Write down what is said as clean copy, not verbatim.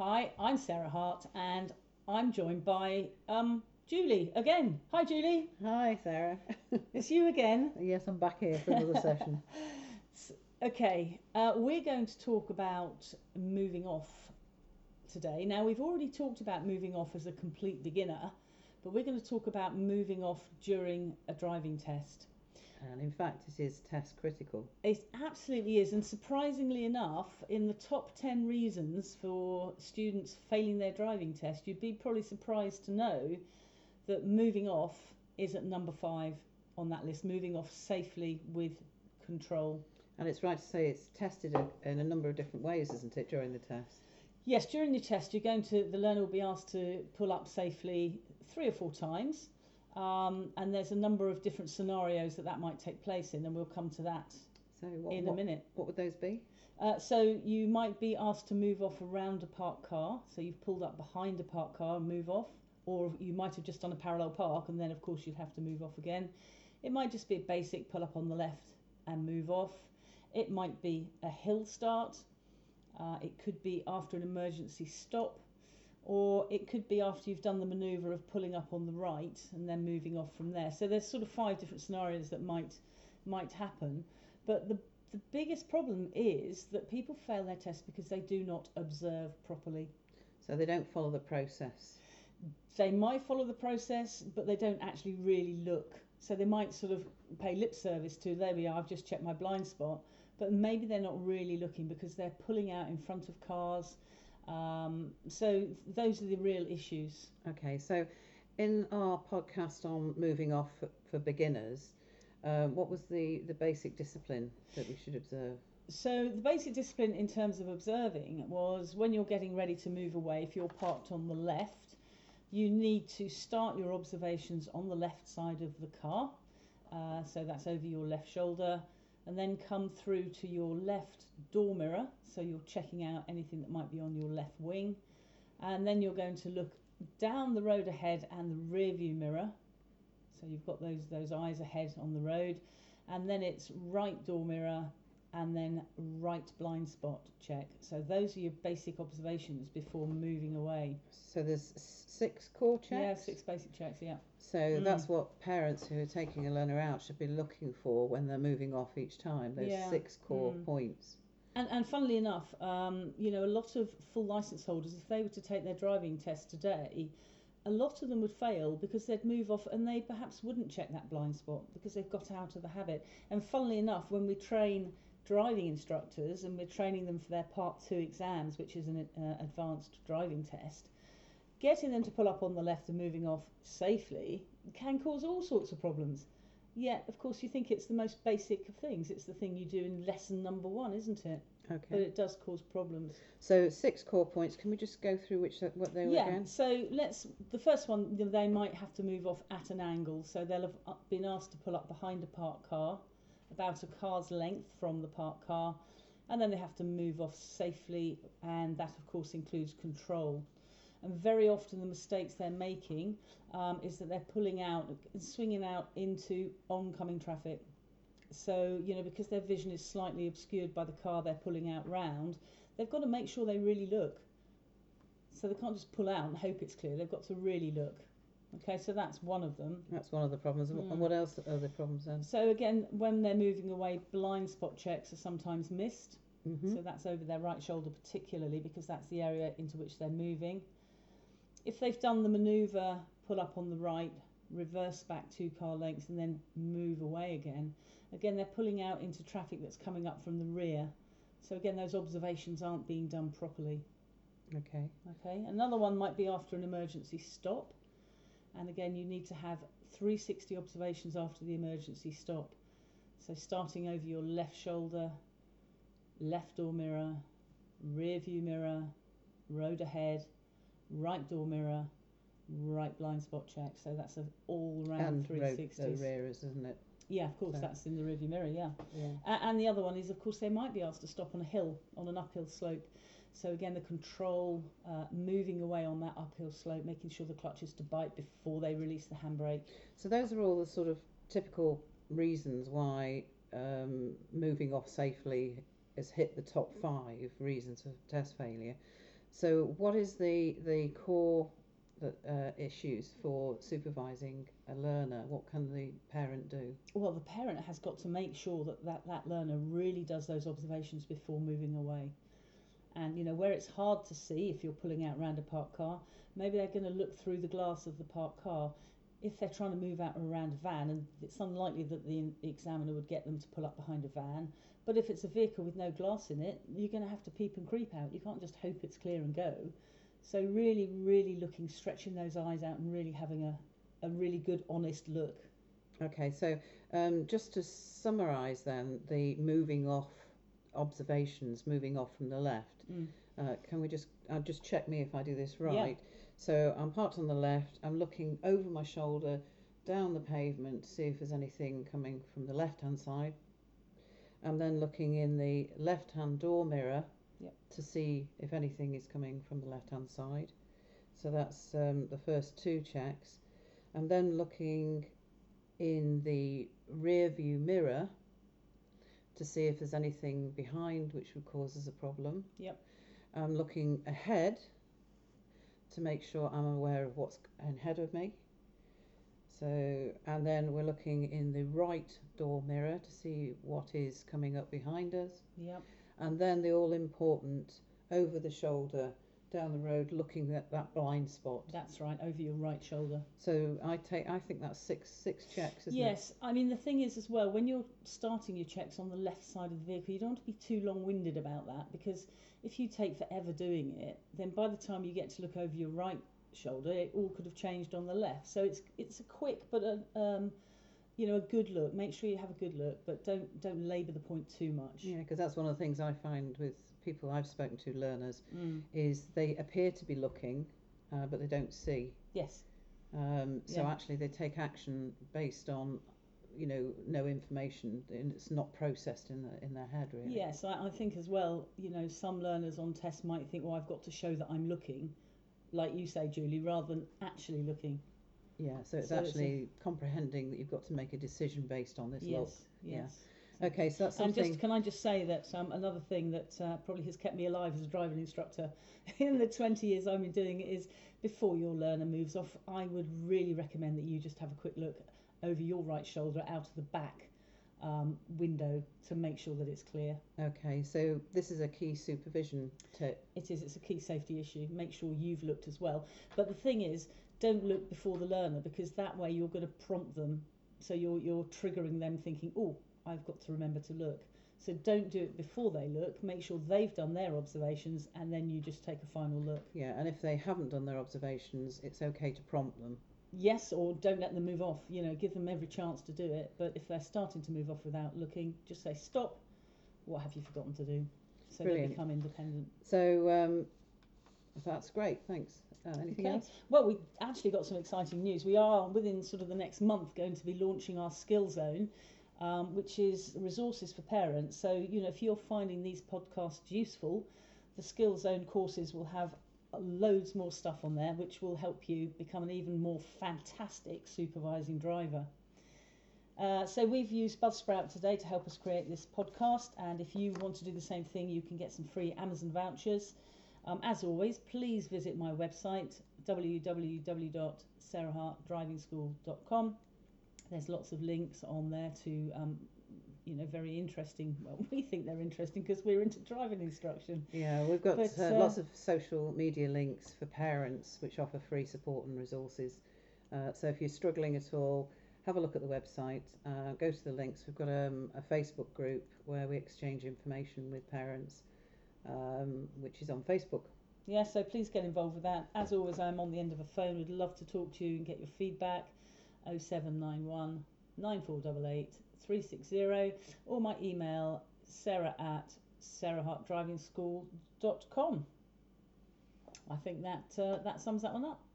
Hi, I'm Sarah Hart, and I'm joined by Julie again. Hi, Julie. Hi, Sarah. It's you again. Yes, I'm back here for another session. Okay, we're going to talk about moving off today. Now, we've already talked about moving off as a complete beginner, but we're going to talk about moving off during a driving test. And in fact, it is test critical. It absolutely is. And surprisingly enough, in the top 10 reasons for students failing their driving test, you'd be probably surprised to know that moving off is at number 5 on that list, moving off safely with control. And it's right to say it's tested in a number of different ways, isn't it, during the test? Yes, during the test, the learner will be asked to pull up safely 3 or 4 times. And there's a number of different scenarios that might take place in, and we'll come to that in a minute. What would those be? So you might be asked to move off around a parked car, so you've pulled up behind a parked car and move off, or you might have just done a parallel park and then of course you'd have to move off again. It might just be a basic pull up on the left and move off. It might be a hill start, it could be after an emergency stop, or it could be after you've done the manoeuvre of pulling up on the right and then moving off from there. So there's sort of 5 different scenarios that might happen. But the biggest problem is that people fail their test because they do not observe properly. So they don't follow the process. They might follow the process, but they don't actually really look. So they might sort of pay lip service to, there we are, I've just checked my blind spot. But maybe they're not really looking because they're pulling out in front of cars. So those are the real issues. Okay, so in our podcast on moving off for beginners, what was the basic discipline that we should observe? So the basic discipline in terms of observing was when you're getting ready to move away, if you're parked on the left, you need to start your observations on the left side of the car. So that's over your left shoulder. And then come through to your left door mirror, so you're checking out anything that might be on your left wing, and then you're going to look down the road ahead and the rear view mirror, so you've got those eyes ahead on the road, and then it's right door mirror and then right blind spot check. So those are your basic observations before moving away. So there's 6 core checks? Yeah, 6 basic checks, yeah. So that's what parents who are taking a learner out should be looking for when they're moving off each time, those 6 core points. And funnily enough, a lot of full licence holders, if they were to take their driving test today, a lot of them would fail because they'd move off and they perhaps wouldn't check that blind spot because they've got out of the habit. And funnily enough, when we train driving instructors and we're training them for their Part 2 exams, which is an advanced driving test, getting them to pull up on the left and moving off safely can cause all sorts of problems. Yet, of course, you think it's the most basic of things. It's the thing you do in lesson number 1, isn't it? Okay. But it does cause problems. So 6 core points. Can we just go through what they were again? Yeah, so the first one, they might have to move off at an angle. So they'll have been asked to pull up behind a parked car, about a car's length from the parked car, and then they have to move off safely, and that of course includes control. And very often the mistakes they're making is that they're pulling out and swinging out into oncoming traffic. So because their vision is slightly obscured by the car they're pulling out round, they've got to make sure they really look. So they can't just pull out and hope it's clear, they've got to really look. Okay, so that's one of them. That's one of the problems. And what else are the problems then? So again, when they're moving away, blind spot checks are sometimes missed. Mm-hmm. So that's over their right shoulder particularly because that's the area into which they're moving. If they've done the manoeuvre, pull up on the right, reverse back 2 car lengths and then move away again. Again, they're pulling out into traffic that's coming up from the rear. So again, those observations aren't being done properly. Okay. Another one might be after an emergency stop. And again, you need to have 360 observations after the emergency stop. So starting over your left shoulder, left door mirror, rear view mirror, road ahead, right door mirror, right blind spot check. So that's an all-round 360. And the rear is, isn't it? Yeah, of course, that's in the rear view mirror, yeah. And the other one is, of course, they might be asked to stop on a hill, on an uphill slope. So again, the control, moving away on that uphill slope, making sure the clutch is to bite before they release the handbrake. So those are all the sort of typical reasons why moving off safely has hit the top 5 reasons for test failure. So what is the core issues for supervising a learner? What can the parent do? Well, the parent has got to make sure that learner really does those observations before moving away. And, you know, where it's hard to see, if you're pulling out round a parked car, maybe they're going to look through the glass of the parked car. If they're trying to move out around a van, and it's unlikely that the examiner would get them to pull up behind a van, but if it's a vehicle with no glass in it, you're going to have to peep and creep out. You can't just hope it's clear and go. So really, really looking, stretching those eyes out and really having a really good, honest look. Okay, so just to summarise then, the moving off observations, moving off from the left. Mm. Can we just check me if I do this right? Yeah. So I'm parked on the left, I'm looking over my shoulder, down the pavement to see if there's anything coming from the left-hand side. I'm then looking in the left-hand door mirror, yep, to see if anything is coming from the left-hand side. So that's the first two checks. I'm then looking in the rear-view mirror to see if there's anything behind which would cause us a problem. Yep. I'm looking ahead to make sure I'm aware of what's ahead of me. So, and then we're looking in the right door mirror to see what is coming up behind us. Yep. And then the all-important over the shoulder, down the road, looking at that blind spot. That's right, over your right shoulder. So I think that's six checks, isn't it? Yes, I mean the thing is as well, when you're starting your checks on the left side of the vehicle, you don't want to be too long-winded about that, because if you take forever doing it, then by the time you get to look over your right shoulder, it all could have changed on the left. So it's a quick but a good look. Make sure you have a good look, but don't labour the point too much. Yeah, because that's one of the things I find with people I've spoken to, learners, is they appear to be looking, but they don't see. Yes. So actually, they take action based on, no information, and it's not processed in their head, really. Yes, I think as well, some learners on tests might think, well, I've got to show that I'm looking, like you say, Julie, rather than actually looking. Yeah, so it's comprehending that you've got to make a decision based on this look. Yes. Yeah. Okay, so that's something. And can I just say that another thing that probably has kept me alive as a driving instructor in the 20 years I've been doing it is, before your learner moves off, I would really recommend that you just have a quick look over your right shoulder out of the back window to make sure that it's clear. Okay, so this is a key supervision tip. It is, it's a key safety issue. Make sure you've looked as well. But the thing is, don't look before the learner, because that way you're going to prompt them. So you're triggering them thinking, oh, I've got to remember to look. So don't do it before they look. Make sure they've done their observations, and then you just take a final look. Yeah, and if they haven't done their observations, it's okay to prompt them. Yes, or don't let them move off. Give them every chance to do it. But if they're starting to move off without looking, just say, stop, what have you forgotten to do? So Brilliant. They become independent. So that's great, thanks. Anything else? Well, we actually got some exciting news. We are, within sort of the next month, going to be launching our Skills Zone, which is resources for parents. So, if you're finding these podcasts useful, the Skills Zone courses will have loads more stuff on there, which will help you become an even more fantastic supervising driver. So we've used Buzzsprout today to help us create this podcast. And if you want to do the same thing, you can get some free Amazon vouchers. As always, please visit my website, www.sarahhartdrivingschool.com. There's lots of links on there to, very interesting. Well, we think they're interesting because we're into driving instruction. Yeah, we've got lots of social media links for parents which offer free support and resources. So if you're struggling at all, have a look at the website. Go to the links. We've got a Facebook group where we exchange information with parents, which is on Facebook. Yeah, so please get involved with that. As always, I'm on the end of a phone. We'd love to talk to you and get your feedback. 0791 9488 360, or my email sarah@sarahhartdrivingschool.com. I think that sums that one up.